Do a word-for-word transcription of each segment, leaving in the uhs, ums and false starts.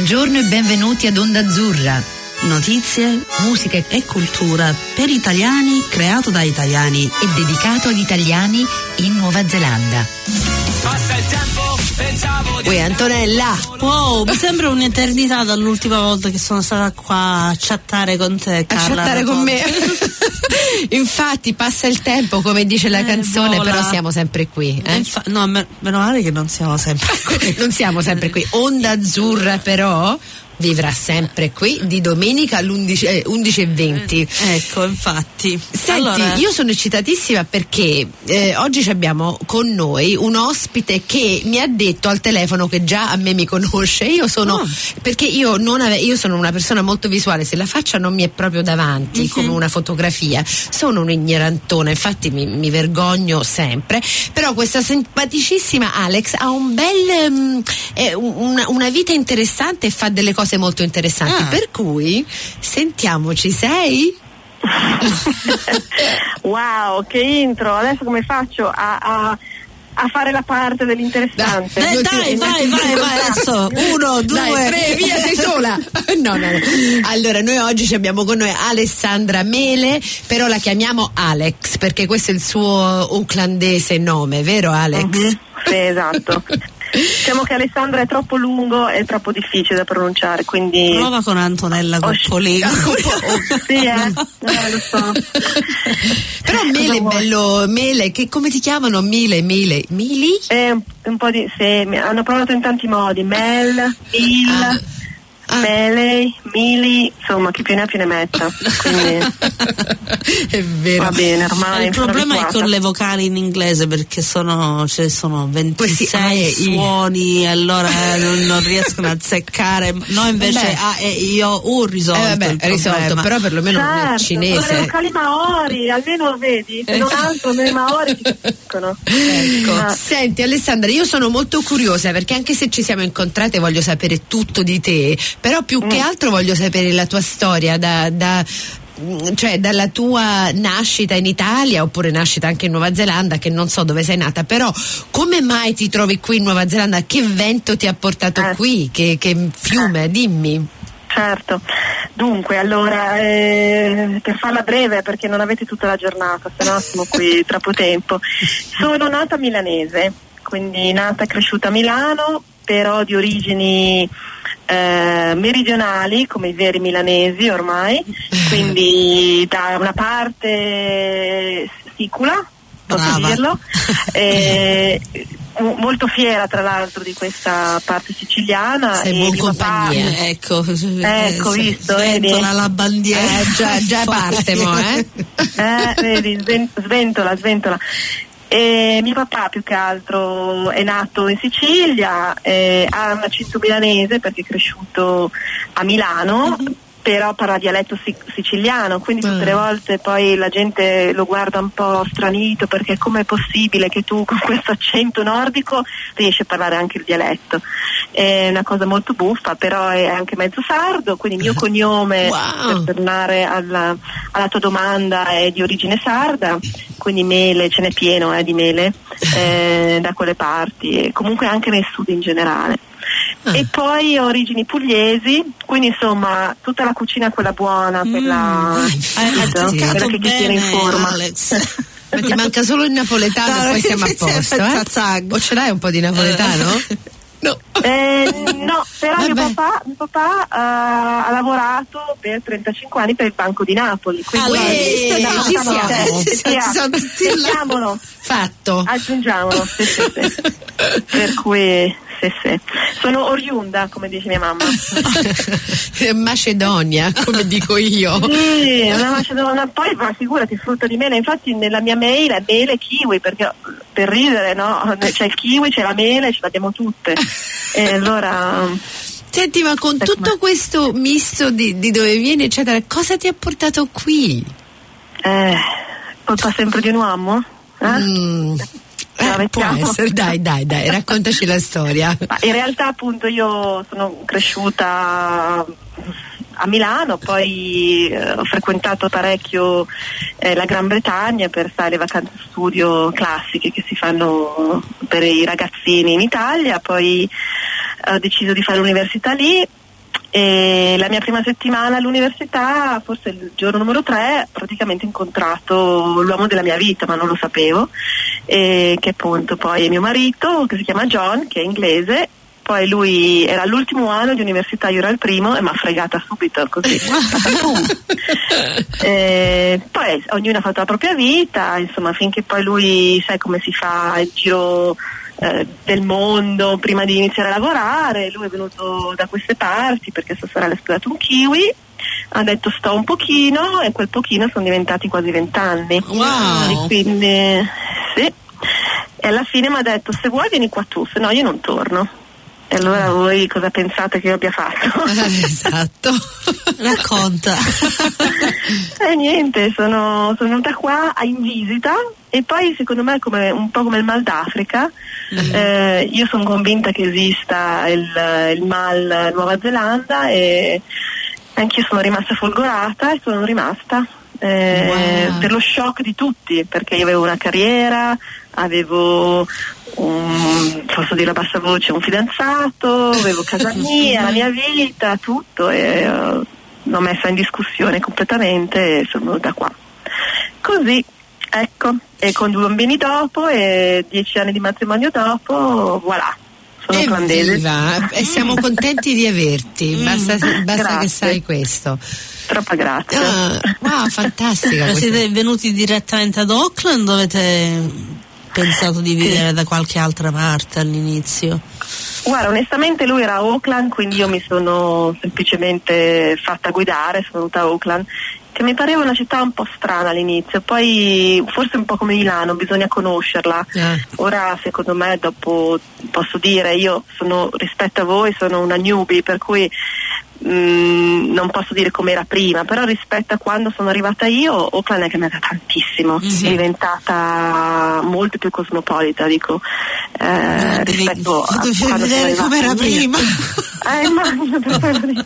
Buongiorno e benvenuti ad Onda Azzurra. Notizie, musica e cultura per italiani, creato da italiani e dedicato agli italiani in Nuova Zelanda. Passa il tempo, pensavo di... Uè, Antonella! Wow, mi sembra un'eternità dall'ultima volta che sono stata qua a chattare con te, Carla. A chattare con me. Infatti passa il tempo, come dice la eh, canzone, vola. Però siamo sempre qui, eh? Infa- no, me- meno male che non siamo sempre qui. Non siamo sempre qui. Onda Azzurra però vivrà sempre qui di domenica alle undici e venti. Eh, ecco, infatti. Senti, allora, io sono eccitatissima perché eh, oggi abbiamo con noi un ospite che mi ha detto al telefono che già a me mi conosce. Io sono oh. perché io non ave- io sono una persona molto visuale, se la faccia non mi è proprio davanti, mm-hmm. come una fotografia. Sono un ignorantona, infatti mi, mi vergogno sempre. Però questa simpaticissima Alex ha un bel um, eh, una, una vita interessante e fa delle cose molto interessanti, ah. per cui sentiamoci, sei? Wow, che intro! Adesso come faccio a, a, a fare la parte dell'interessante? Dai, eh, dai, vai, vai, vai, adesso uno, due, dai, tre, via, sei sola! No, no, no. Allora, noi oggi abbiamo con noi Alessandra Mele, però la chiamiamo Alex perché questo è il suo uclandese nome, vero Alex? Uh-huh. Sì, esatto. Diciamo che Alessandra è troppo lungo e troppo difficile da pronunciare, quindi prova con Antonella Coppolega. Oh, sì, eh, eh, lo so. Però Mele è bello, Mele, che come ti chiamano? Mele, Mele, Mili? Eh, un po' di sì, hanno provato in tanti modi, Mel, Mil, ah. Ah. Mele, Mili, insomma chi più ne ha più ne metta, quindi è vero, va bene ormai. Il problema è con le vocali in inglese perché sono ce ne sono ventisei suoni, allora non, non riescono a azzeccare. Noi invece beh, ah, eh, io ho risolto, eh, vabbè, il risolto, però perlomeno certo, non è cinese. Con le vocali maori almeno lo vedi, se non altro le maori ti capiscono. Ecco. Ah. Senti Alessandra, io sono molto curiosa perché anche se ci siamo incontrate voglio sapere tutto di te, però più mm. che altro voglio sapere la tua storia da, da, cioè dalla tua nascita in Italia oppure nascita anche in Nuova Zelanda, che non so dove sei nata, però come mai ti trovi qui in Nuova Zelanda, che vento ti ha portato eh. qui, che, che fiume, eh. dimmi. Certo, dunque allora eh, per farla breve perché non avete tutta la giornata sennò siamo qui troppo tempo. Sono nata milanese, quindi nata e cresciuta a Milano, però di origini Eh, meridionali come i veri milanesi ormai, quindi da una parte sicula, posso dirlo, eh, molto fiera tra l'altro di questa parte siciliana. Sei e buon compagnia, parte, ecco, ecco se, visto, sventola la bandiera, eh, già, già parte mo, eh? Eh, vedi, sventola, sventola. E mio papà più che altro è nato in Sicilia, eh, ha un accento milanese perché è cresciuto a Milano, mm-hmm. però parla dialetto sic- siciliano, quindi mm. tutte le volte poi la gente lo guarda un po' stranito perché com'è possibile che tu con questo accento nordico riesci a parlare anche il dialetto. È una cosa molto buffa, però è anche mezzo sardo, quindi il mio cognome, wow. per tornare alla, alla tua domanda, è di origine sarda, quindi Mele ce n'è pieno eh, di mele eh, da quelle parti e comunque anche nel sud in generale. Ah. E poi ho origini pugliesi, quindi insomma tutta la cucina quella buona, mm. quella, hai quella che ti tiene in forma, Alex. Ma ti manca solo il napoletano, no, e poi siamo a posto, eh? O ce l'hai un po' di napoletano? No, eh, no, però vabbè. mio papà, mio papà uh, ha lavorato per trentacinque anni per il Banco di Napoli, quindi ah, eh, no, ci siamo, siamo. Ci siamo. Sentiamolo. Fatto, aggiungiamolo, sì, sì, sì. Per cui sì, sì. Sono oriunda, come dice mia mamma. Macedonia, come dico io. Sì, una Macedonia, poi ma figurati, frutta di mele, infatti nella mia mail è mele e kiwi, perché per ridere, no? C'è il kiwi, c'è la mele, ce l'abbiamo tutte. E allora... Senti, ma con tutto questo misto di, di dove vieni, eccetera, cosa ti ha portato qui? Eh, colpa sempre di un uomo? Eh? Mm. Eh, può essere. Dai, dai, dai, raccontaci la storia. In realtà appunto io sono cresciuta a Milano, poi eh, ho frequentato parecchio eh, la Gran Bretagna per fare le vacanze studio classiche che si fanno per i ragazzini in Italia, poi ho deciso di fare l'università lì E la mia prima settimana all'università, forse il giorno numero tre, praticamente ho incontrato l'uomo della mia vita, ma non lo sapevo, e che appunto poi è mio marito, che si chiama John, che è inglese. Poi lui era all'ultimo anno di università, io ero al primo, e mi ha fregata subito così. E poi ognuno ha fatto la propria vita, insomma, finché poi lui, sai come si fa il giro eh, del mondo prima di iniziare a lavorare, lui è venuto da queste parti perché sua sorella ha studiato un kiwi, ha detto sto un pochino, e quel pochino sono diventati quasi vent'anni. Wow. E quindi sì, e alla fine mi ha detto se vuoi vieni qua tu, se no io non torno. E allora voi cosa pensate che io abbia fatto? Esatto. Racconta. E eh, niente, sono, sono venuta qua in visita, e poi secondo me come un po' come il mal d'Africa, mm. eh, io sono convinta che esista il, il mal Nuova Zelanda, e anch'io sono rimasta folgorata e sono rimasta eh, wow. per lo shock di tutti, perché io avevo una carriera, avevo un, posso dire a bassa voce, un fidanzato, avevo casa mia, la mia vita, tutto, e uh, l'ho messa in discussione completamente, e sono venuta qua così, ecco, e con due bambini dopo e dieci anni di matrimonio dopo, voilà, sono olandese. E siamo contenti di averti, basta, basta che sai questo. Troppa grazia. Ah, wow, fantastica. Siete venuti direttamente ad Auckland, dovete pensato di vivere da qualche altra parte all'inizio? Guarda, onestamente lui era a Auckland, quindi io mi sono semplicemente fatta guidare, sono venuta a Auckland, che mi pareva una città un po' strana all'inizio, poi forse un po' come Milano, bisogna conoscerla. Eh. Ora secondo me, dopo, posso dire, io sono, rispetto a voi, sono una newbie, per cui Mm, non posso dire com'era prima, però rispetto a quando sono arrivata io, Auckland è cambiata tantissimo, mm-hmm. è diventata molto più cosmopolita, dico, eh, rispetto a quando vedere com'era prima. Eh, ma, no,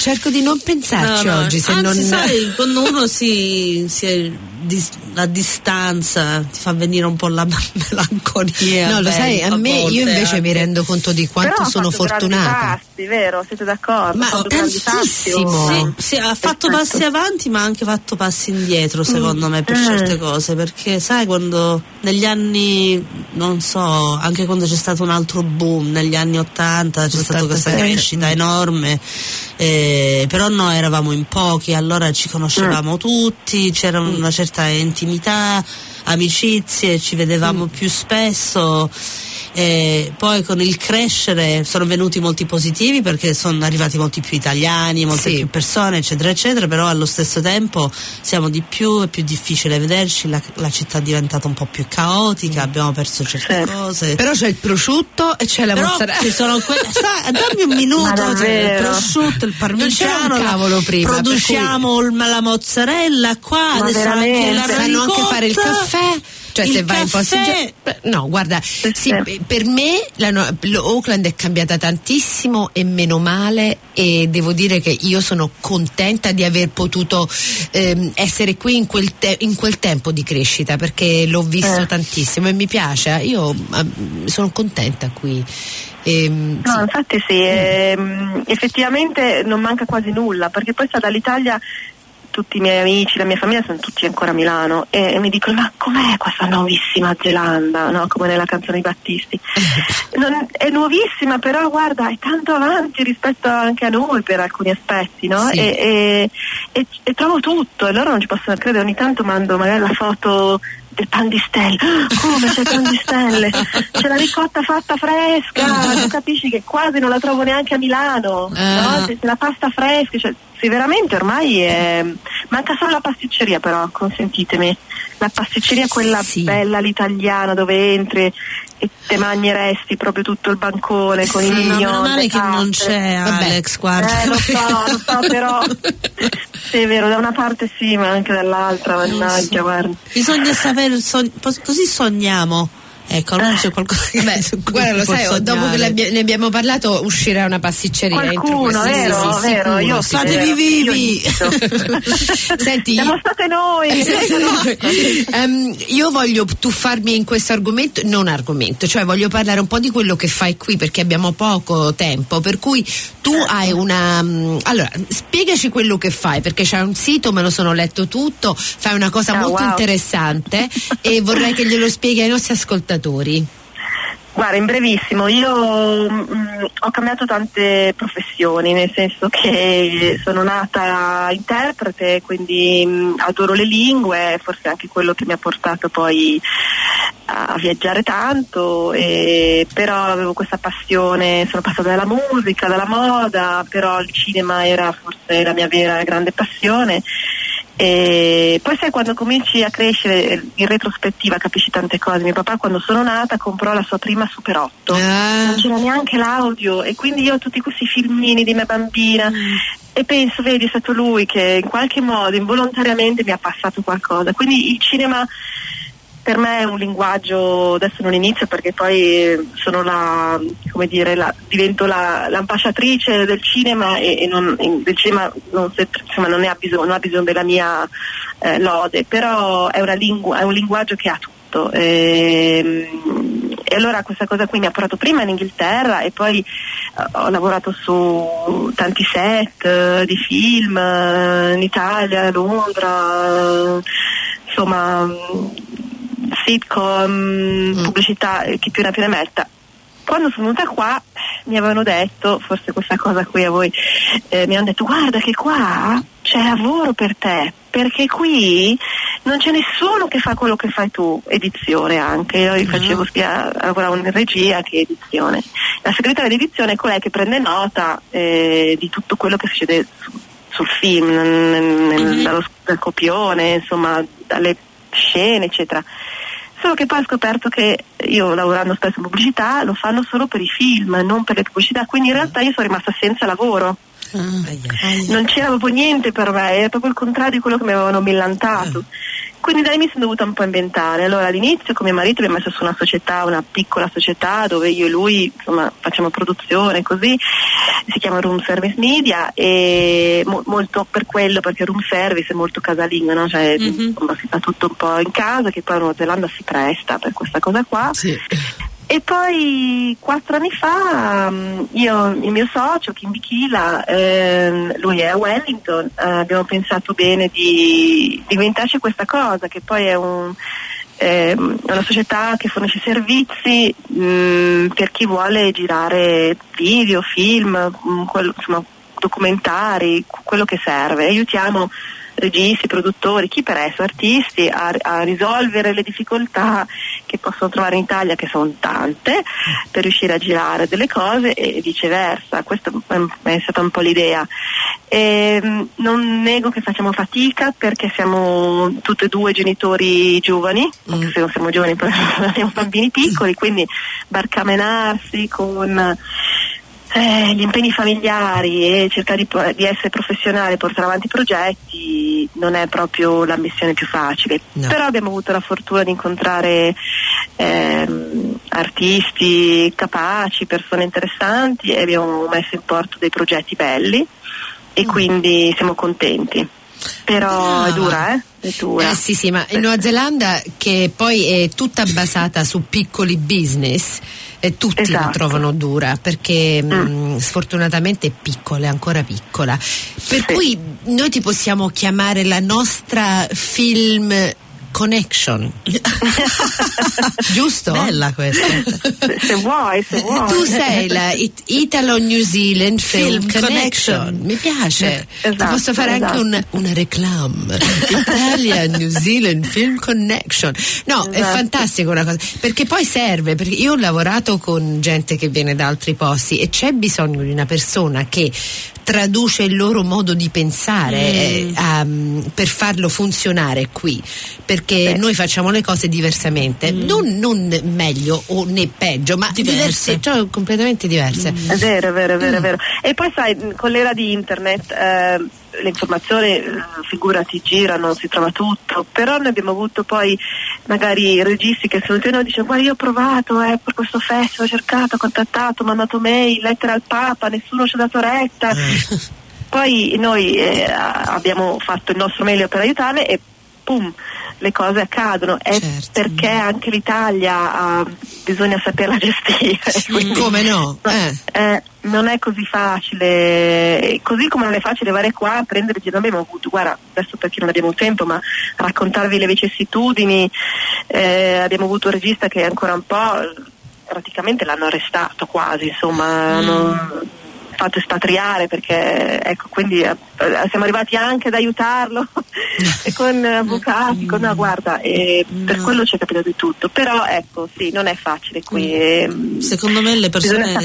cerco di non pensarci no, no. oggi, se anzi, non sai, quando uno si, si è la distanza ti fa venire un po' la melanconia. No, lo sai, a me, io invece anche mi rendo conto di quanto però sono fortunata. Passi, vero? Siete d'accordo? Ma tantissimo. Sì, sì, ha fatto passi avanti, ma ha anche fatto passi indietro, secondo mm. me, per mm. certe cose, perché sai, quando negli anni, non so, anche quando c'è stato un altro boom negli anni ottanta, c'è stata questa crescita enorme, eh, però noi eravamo in pochi, allora ci conoscevamo mm. tutti, c'era mm. una certa intimità, amicizie, ci vedevamo mm. più spesso, e poi con il crescere sono venuti molti positivi, perché sono arrivati molti più italiani, molte sì. più persone, eccetera eccetera, però allo stesso tempo siamo di più, è più difficile vederci, la, la città è diventata un po' più caotica, mm. abbiamo perso certe sì. cose, però c'è il prosciutto e c'è la mozzarella, ci sono que- sa, dammi un minuto, c'è il prosciutto, il parmigiano, cavolo, prima produciamo cui... la mozzarella qua, ma adesso anche la ricotta, sanno anche fare il caffè, cioè il se vai caffè... in posti, no, guarda, sì, per me la, l'Auckland è cambiata tantissimo, e meno male, e devo dire che io sono contenta di aver potuto ehm, essere qui in quel, te- in quel tempo di crescita, perché l'ho visto eh. tantissimo e mi piace, io eh, sono contenta qui. Ehm, no, sì. infatti sì, ehm, effettivamente non manca quasi nulla, perché poi sta dall'Italia, tutti i miei amici, la mia famiglia sono tutti ancora a Milano, e, e mi dicono ma com'è questa nuovissima Zelanda, no? Come nella canzone di Battisti. Non, è nuovissima, però guarda, è tanto avanti rispetto anche a noi per alcuni aspetti, no? Sì. E, e, e, e trovo tutto, e loro non ci possono credere, ogni tanto mando magari la foto del pan di stelle, come c'è il pan di stelle, c'è la ricotta fatta fresca, tu capisci che quasi non la trovo neanche a Milano, no? C'è la pasta fresca, cioè veramente ormai è... manca solo la pasticceria, però consentitemi, la pasticceria quella sì. bella, l'italiana, dove entri e te mangi resti proprio tutto il bancone con sì, il mignon, meno male che non c'è. Vabbè, Alex, guarda, eh, lo so, lo so, però sì, è vero, da una parte sì, ma anche dall'altra, mannaggia, so. Guarda, bisogna sapere, so... così sogniamo. Ecco, non c'è qualcosa che beh, guarda, lo sai, sognare. Dopo che ne abbiamo parlato uscirà una pasticceria. Qualcuno, vero, sì, vero, io fatevi vivi. Senti, siamo state noi. Eh, sì, no. um, io voglio tuffarmi in questo argomento, non argomento, cioè voglio parlare un po' di quello che fai qui, perché abbiamo poco tempo, per cui tu hai una um, allora spiegaci quello che fai, perché c'è un sito, me lo sono letto tutto, fai una cosa oh, molto wow. interessante e vorrei che glielo spieghi ai nostri ascoltatori. Guarda, in brevissimo, io mh, ho cambiato tante professioni, nel senso che sono nata interprete, quindi mh, adoro le lingue, forse anche quello che mi ha portato poi a viaggiare tanto, e, però avevo questa passione, sono passata dalla musica, dalla moda, però il cinema era forse la mia vera grande passione. E poi sai, quando cominci a crescere in retrospettiva capisci tante cose. Mio papà, quando sono nata, comprò la sua prima Super otto, eh. non c'era neanche l'audio, e quindi io ho tutti questi filmini di mia bambina mm. e penso, vedi, è stato lui che in qualche modo involontariamente mi ha passato qualcosa. Quindi il cinema per me è un linguaggio, adesso non inizio perché poi sono la, come dire, la, divento la, l'ambasciatrice del cinema e, e non, del cinema non, se, insomma, non, ne ha bisogno, non ha bisogno della mia eh, lode, però è, una lingu- è un linguaggio che ha tutto. E, e allora questa cosa qui mi ha portato prima in Inghilterra e poi eh, ho lavorato su tanti set eh, di film eh, in Italia, a Londra, eh, insomma... sitcom, mm. pubblicità, chi più ne ha più ne metta. Quando sono venuta qua mi avevano detto, forse questa cosa qui a voi, eh, mi hanno detto, guarda che qua c'è lavoro per te, perché qui non c'è nessuno che fa quello che fai tu, edizione anche, io mm. facevo sia, lavoravo in regia che edizione. La segretaria di edizione è quella che prende nota eh, di tutto quello che succede su, sul film, nel, nel, mm. dallo, dal copione, insomma, dalle scene eccetera. Solo che poi ho scoperto che io, lavorando spesso in pubblicità, lo fanno solo per i film, non per le pubblicità, quindi in realtà io sono rimasta senza lavoro, non c'era proprio niente per me, era proprio il contrario di quello che mi avevano millantato. Quindi da lì mi sono dovuta un po' inventare. Allora all'inizio con mio marito mi ha messo su una società, una piccola società dove io e lui insomma facciamo produzione, così, si chiama Room Service Media, e mo- molto per quello, perché Room Service è molto casalingo, no? Cioè mm-hmm. insomma, si fa tutto un po' in casa, che poi Nuova Zelanda si presta per questa cosa qua. Sì. E poi quattro anni fa io, il mio socio Kim Bichila, ehm, lui è a Wellington, eh, abbiamo pensato bene di, di inventarci questa cosa che poi è un, ehm, una società che fornisce servizi mh, per chi vuole girare video, film, mh, quello, insomma, documentari, quello che serve. Aiutiamo registi, produttori, chi per esso, artisti, a, a risolvere le difficoltà che possono trovare in Italia, che sono tante, per riuscire a girare delle cose e viceversa. Questa è stata un po' l'idea. E, non nego che facciamo fatica perché siamo tutti e due genitori giovani, mm. anche se non siamo giovani, però siamo bambini piccoli, quindi barcamenarsi con... Eh, gli impegni familiari e cercare di, di essere professionale, portare avanti i progetti non è proprio la missione più facile, no. Però abbiamo avuto la fortuna di incontrare ehm, artisti capaci, persone interessanti, e abbiamo messo in porto dei progetti belli e mm. quindi siamo contenti. Però ah. è dura, eh? È dura. Eh sì, sì, ma in Nuova Zelanda, che poi è tutta basata su piccoli business, e tutti esatto. la trovano dura perché mm. mh, sfortunatamente è piccola, è ancora piccola. Per sì. cui noi ti possiamo chiamare la nostra film connection. Giusto? Bella questa. Se, se vuoi, se vuoi. Tu sei la it, Italo-New Zealand Film, film connection. connection. Mi piace. Esatto, ti posso fare esatto. anche un, una reclame. Italia-New Zealand Film Connection. No, esatto. è fantastica una cosa. Perché poi serve, perché io ho lavorato con gente che viene da altri posti e c'è bisogno di una persona che traduce il loro modo di pensare mm. um, per farlo funzionare qui, perché Beh. noi facciamo le cose diversamente, mm. non, non meglio o né peggio, ma diverse, diverse, cioè completamente diverse. Mm. È vero, è vero, è vero, mm. è vero. E poi sai, con l'era di internet eh, le informazioni, figurati, girano, si trova tutto, però noi abbiamo avuto poi magari registi che sono venuti e dicono, guarda, io ho provato eh, per questo festival, ho cercato, ho contattato, ho mandato mail, lettera al Papa, nessuno ci ha dato retta. Mm. Poi noi eh, abbiamo fatto il nostro meglio per aiutarle e pum, le cose accadono, è certo. Perché anche l'Italia uh, bisogna saperla gestire, quindi, come no? Eh. Eh, non è così facile, così come non è facile andare qua a prendere, abbiamo avuto, guarda, adesso perché non abbiamo tempo, ma raccontarvi le vicissitudini, eh, abbiamo avuto un regista che ancora un po' praticamente l'hanno arrestato quasi, insomma, mm. non, fatto espatriare, perché ecco, quindi eh, siamo arrivati anche ad aiutarlo con avvocati, con no, guarda, eh, per no. quello ci è capitato di tutto, però ecco sì, non è facile qui, eh, secondo me le persone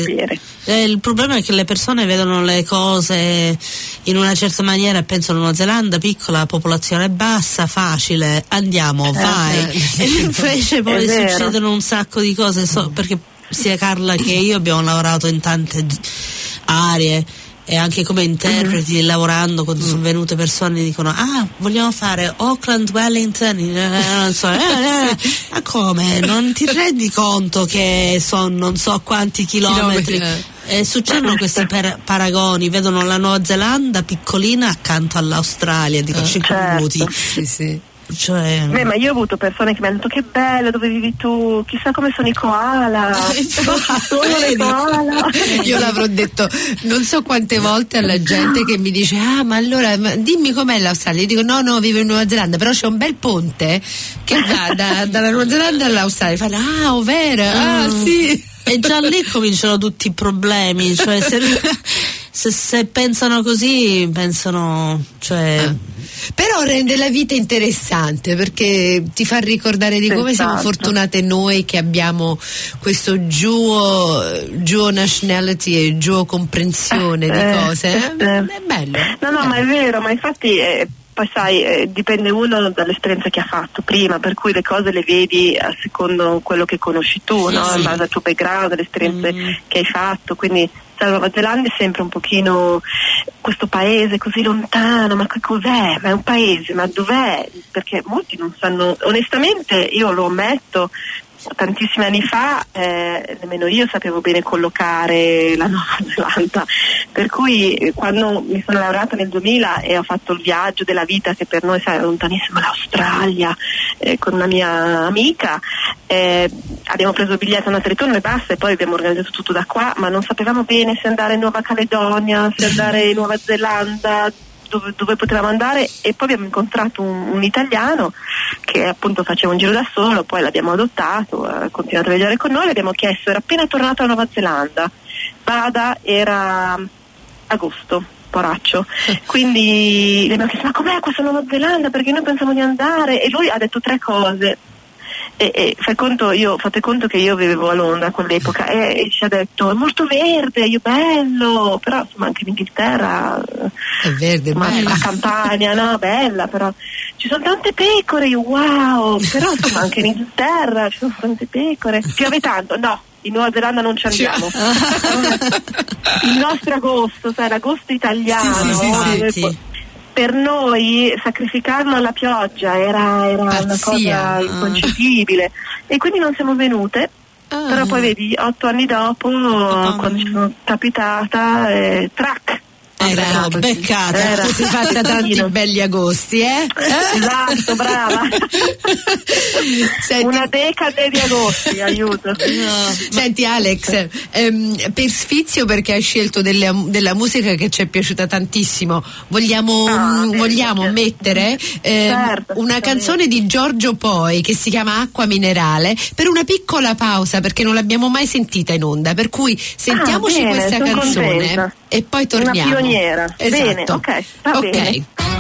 eh, il problema è che le persone vedono le cose in una certa maniera, pensano Nuova Zelanda piccola, popolazione bassa, facile, andiamo, eh, vai eh. e invece poi succedono un sacco di cose, so, perché sia Carla che io abbiamo lavorato in tante aree e anche come interpreti, mm-hmm. lavorando, quando mm-hmm. sono venute persone e dicono ah vogliamo fare Auckland, Wellington, non so, eh, eh, ma come, non ti rendi conto che sono non so quanti chilometri, chilometri eh. Eh, succedono questi per- paragoni, vedono la Nuova Zelanda piccolina accanto all'Australia, dico eh, cinque certo. minuti sì, sì. Cioè... Beh, ma io ho avuto persone che mi hanno detto che bello, dove vivi tu, chissà come sono i koala, sono le koala. Io l'avrò detto non so quante volte alla gente che mi dice ah ma allora ma dimmi com'è l'Australia, io dico no no vivo in Nuova Zelanda, però c'è un bel ponte che va da, dalla Nuova Zelanda all'Australia, fanno ah ovvero ah mm. sì, e già lì cominciano tutti i problemi, cioè se, se, se pensano così pensano, cioè ah. però rende la vita interessante, perché ti fa ricordare di come siamo fortunate noi che abbiamo questo duo duo nationality e duo comprensione eh, di cose eh, eh. È bello, no no eh. ma è vero, ma infatti eh, poi sai eh, dipende uno dall'esperienza che ha fatto prima, per cui le cose le vedi a secondo quello che conosci tu, sì, no? Sì. In base al tuo background, alle esperienze mm. che hai fatto, quindi la Nuova Zelanda è sempre un pochino questo paese così lontano, ma che cos'è? Ma è un paese, ma dov'è? Perché molti non sanno, onestamente io lo ammetto, tantissimi anni fa eh, nemmeno io sapevo bene collocare la Nuova Zelanda, per cui eh, quando mi sono laureata nel duemila e ho fatto il viaggio della vita, che per noi sai, è lontanissimo l'Australia, eh, con una mia amica eh, abbiamo preso il biglietto andata e ritorno e basta, e poi abbiamo organizzato tutto da qua, ma non sapevamo bene se andare in Nuova Caledonia, se andare in Nuova Zelanda, Dove, dove potevamo andare, e poi abbiamo incontrato un, un italiano che appunto faceva un giro da solo, poi l'abbiamo adottato, ha continuato a viaggiare con noi, l'abbiamo chiesto, era appena tornato alla Nuova Zelanda, Bada era agosto, poraccio, quindi gli abbiamo chiesto ma com'è questa Nuova Zelanda, perché noi pensavamo di andare, e lui ha detto tre cose e, e fai conto, io, fate conto che io vivevo a Londra a quell'epoca, e, e ci ha detto è molto verde, io bello, però insomma anche in Inghilterra è verde, ma bella la campagna, no, bella, però ci sono tante pecore, io wow, però insomma anche in Inghilterra ci sono tante pecore, piove tanto, no, in Nuova Zelanda non ci andiamo. Il nostro agosto, sai, l'agosto italiano, sì, sì, sì, sì. Per noi sacrificarlo alla pioggia era, era una cosa inconcepibile, e quindi non siamo venute. Ah. Però poi vedi, otto anni dopo, oh, quando ci sono capitata, eh, track. Era ah, beccata, era. Tu sei fatta tanti belli agosti, eh? Esatto, brava. Senti, una decade di agosti, aiuto. No. Senti Alex, ehm, per sfizio, perché hai scelto delle, della musica che ci è piaciuta tantissimo, vogliamo, ah, mh, vogliamo certo. mettere ehm, certo, una canzone certo. di Giorgio Poi che si chiama Acqua Minerale, per una piccola pausa, perché non l'abbiamo mai sentita in onda, per cui sentiamoci ah, bene, questa canzone contenta. E poi torniamo. Esatto. Bene, ok, va okay. bene. Hey, tempo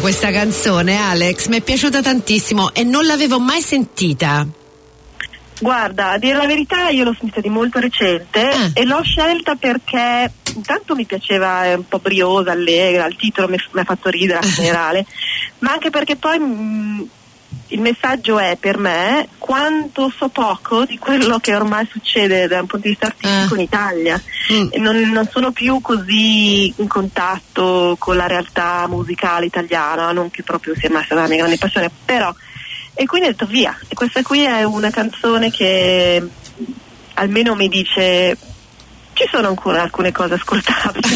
Questa canzone, Alex, mi è piaciuta tantissimo e non l'avevo mai sentita. Guarda, a dire la verità io l'ho sentita di molto recente ah. e l'ho scelta perché intanto mi piaceva, è un po' briosa, allegra, il titolo mi, mi ha fatto ridere in generale, ma anche perché poi mh, il messaggio è per me quanto so poco di quello che ormai succede da un punto di vista artistico ah. in Italia. Mm. Non, non sono più così in contatto con la realtà musicale italiana, non che proprio sia mai stata la mia grande passione, però, e quindi ho detto via, e questa qui è una canzone che almeno mi dice ci sono ancora alcune cose ascoltabili.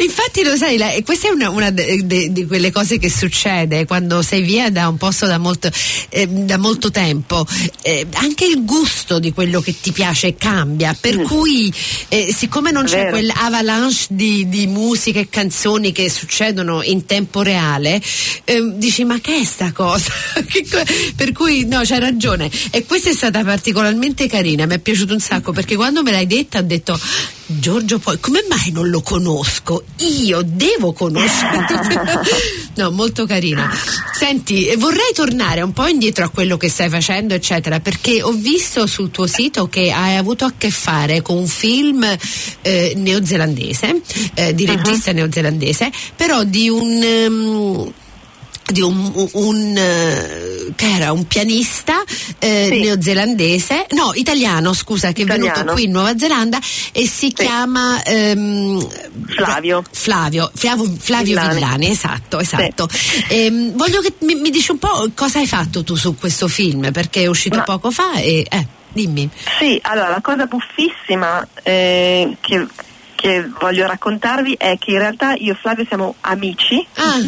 Infatti lo sai, la, questa è una, una di quelle cose che succede quando sei via da un posto da molto, eh, da molto tempo, eh, anche il gusto di quello che ti piace cambia, per mm. cui eh, siccome non Vero. c'è quell'avalanche di, di musiche e canzoni che succedono in tempo reale, eh, dici ma che è sta cosa? Per cui no, c'hai ragione, e questa è stata particolarmente carina, mi è piaciuto un sacco, perché quando me l'hai detta ho detto Giorgio Poi, come mai non lo conosco? Io devo conoscerti. No, molto carina. Senti, vorrei tornare un po' indietro a quello che stai facendo, eccetera, perché ho visto sul tuo sito che hai avuto a che fare con un film eh, neozelandese, eh, di regista uh-huh. neozelandese, però di un... Um, di un, un, un che era un pianista eh, sì. neozelandese, no italiano scusa che italiano. È venuto qui in Nuova Zelanda e si sì. chiama ehm, Flavio Flavio Flavio, Flavio Villani. Villani esatto esatto sì. ehm, voglio che mi, mi dici un po' cosa hai fatto tu su questo film, perché è uscito Ma... poco fa e eh, dimmi. Sì, allora la cosa buffissima eh, che, che voglio raccontarvi è che in realtà io e Flavio siamo amici ah.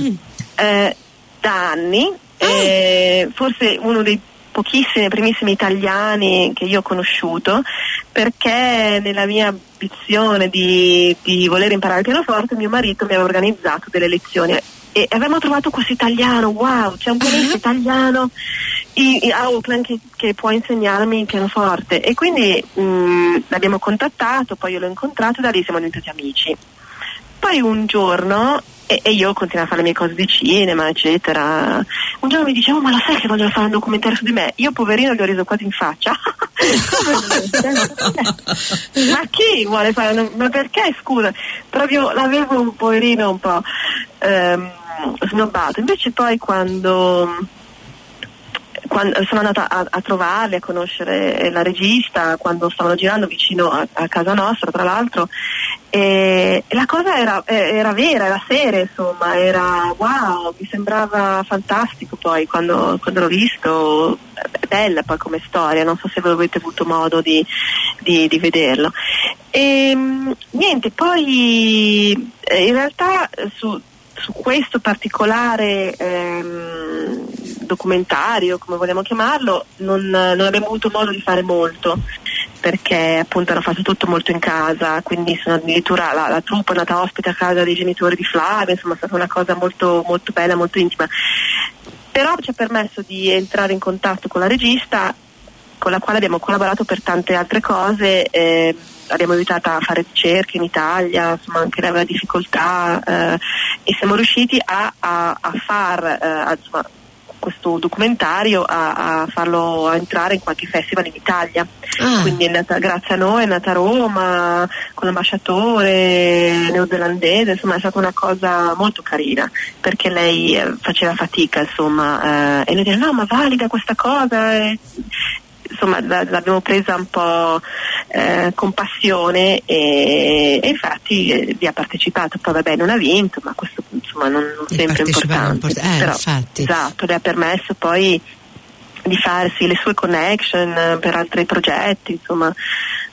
eh, da anni, eh, forse uno dei pochissimi, primissimi italiani che io ho conosciuto, perché nella mia ambizione di, di voler imparare il pianoforte mio marito mi aveva organizzato delle lezioni e avevamo trovato questo italiano, wow, c'è un pianista uh-huh. italiano a Auckland che, che può insegnarmi il pianoforte, e quindi mh, l'abbiamo contattato, poi io l'ho incontrato e da lì siamo diventati amici. Poi un giorno E, e io continuo a fare le mie cose di cinema eccetera, un giorno mi dice oh ma lo sai che vogliono fare un documentario su di me? Io poverino gli ho riso quasi in faccia. Ma chi vuole fare un... ma perché scusa, proprio l'avevo un poverino un po' ehm, snobbato. Invece poi quando, quando sono andata a, a trovarli, a conoscere la regista, quando stavano girando vicino a, a casa nostra tra l'altro, e la cosa era, era vera, era seria, insomma, era wow, mi sembrava fantastico. Poi quando, quando l'ho visto, è bella poi come storia, non so se voi avete avuto modo di, di, di vederlo. E, niente, poi in realtà su, su questo particolare ehm, documentario, come vogliamo chiamarlo, non, non abbiamo avuto modo di fare molto, perché appunto hanno fatto tutto molto in casa, quindi sono addirittura la, la troupe è andata ospite a casa dei genitori di Flavio, insomma è stata una cosa molto molto bella, molto intima, però ci ha permesso di entrare in contatto con la regista, con la quale abbiamo collaborato per tante altre cose, eh, abbiamo aiutato a fare ricerche in Italia, insomma anche lei aveva difficoltà, eh, e siamo riusciti a, a, a far eh, a, insomma, questo documentario a, a farlo entrare in qualche festival in Italia. Ah. Quindi è nata, grazie a noi è nata a Roma con l'ambasciatore neozelandese, insomma è stata una cosa molto carina, perché lei faceva fatica, insomma, eh, e lei diceva no, ma valida questa cosa, eh. Insomma l'abbiamo presa un po' eh, con passione e, e infatti eh, vi ha partecipato, poi vabbè non ha vinto, ma questo insomma non, non sempre è importante, import- eh, però infatti. Esatto, le ha permesso poi di farsi le sue connection per altri progetti, insomma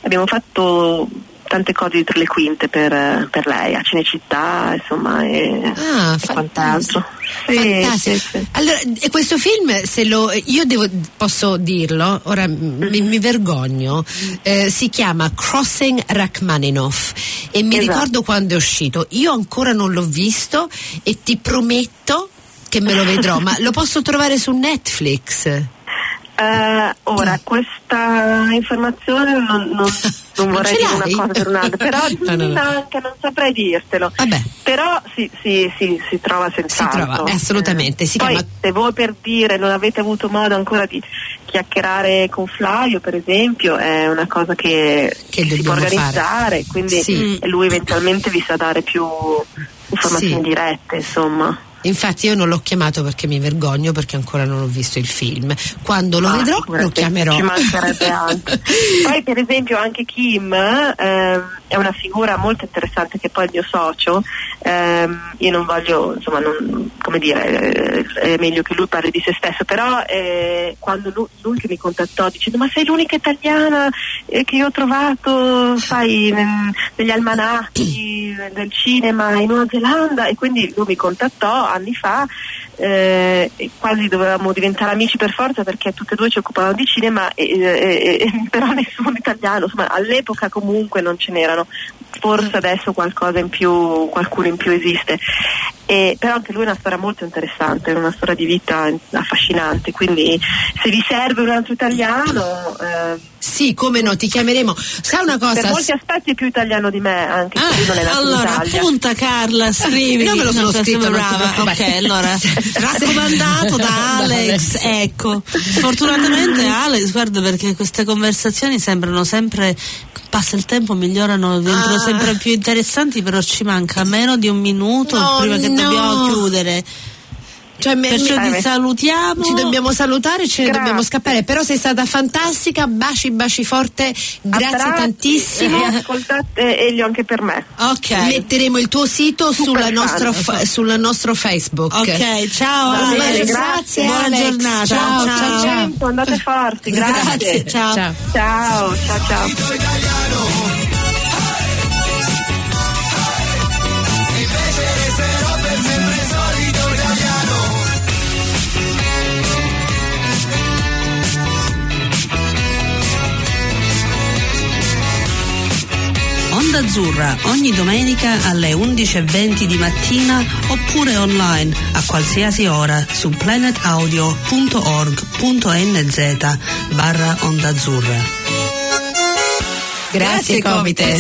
abbiamo fatto tante cose dietro le quinte per, per lei, a Cinecittà, insomma, e, ah, e quant'altro. Sì, sì, sì. Allora, e questo film, se lo io devo posso dirlo, ora mm. mi, mi vergogno, eh, si chiama Crossing Rachmaninoff e mi esatto. ricordo quando è uscito, io ancora non l'ho visto e ti prometto che me lo vedrò, ma lo posso trovare su Netflix? Uh, ora questa informazione non, non, non vorrei dire una cosa per un'altra, però no, no, no. anche non saprei dirtelo. Vabbè. Però si, si, si, si trova senz'altro. Si trova, eh, assolutamente. Si Poi, chiama... se voi per dire non avete avuto modo ancora di chiacchierare con Flavio, per esempio, è una cosa che, che, che si può organizzare, fare. Quindi sì. lui eventualmente vi sa dare più informazioni sì. dirette, insomma. Infatti io non l'ho chiamato perché mi vergogno, perché ancora non ho visto il film. Quando lo ah, vedrò lo chiamerò. Ci mancherebbe anche. Poi per esempio anche Kim eh, è una figura molto interessante, che poi è il mio socio. Eh, io non voglio, insomma, non, come dire, eh, è meglio che lui parli di se stesso, però eh, quando lui, lui che mi contattò dicendo ma sei l'unica italiana eh, che io ho trovato, sai, nel, negli almanacchi del cinema in Nuova Zelanda, e quindi lui mi contattò anni fa, eh, quasi dovevamo diventare amici per forza perché tutte e due ci occupavano di cinema, e, e, e, però nessuno italiano, insomma all'epoca comunque non ce n'erano, forse adesso qualcosa in più, qualcuno in più esiste, e, però anche lui è una storia molto interessante, è una storia di vita affascinante, quindi se vi serve un altro italiano eh, sì, come no, ti chiameremo. Sai una cosa? Per molti aspetti è più italiano di me, anche ah, se non è nato in Italia. Allora, appunta Carla, scrivi. Io me lo sono scritto, brava. Ok, allora. Raccomandato da Alex, ecco. Fortunatamente Alex, guarda, perché queste conversazioni sembrano sempre, passa il tempo, migliorano, diventano ah. sempre più interessanti, però ci manca meno di un minuto no, prima che no. dobbiamo chiudere. Cioè, perciò mi... ti salutiamo, ci dobbiamo salutare, ce ne grazie. Dobbiamo scappare, però sei stata fantastica, baci baci forte, grazie Attra... tantissimo, eh, ascoltate Elio anche per me, ok, metteremo il tuo sito sulla nostra, fa- sulla nostro Facebook, ok, ciao Alex. Bene, grazie, buona Alex. Giornata, ciao ciao, ciao. ciao. ciao. Andate forti, grazie, grazie. Ciao. ciao ciao ciao ciao Onda Azzurra ogni domenica alle undici e venti di mattina, oppure online a qualsiasi ora su planetaudio punto org punto n z barra Onda Azzurra. Grazie, Grazie Comites.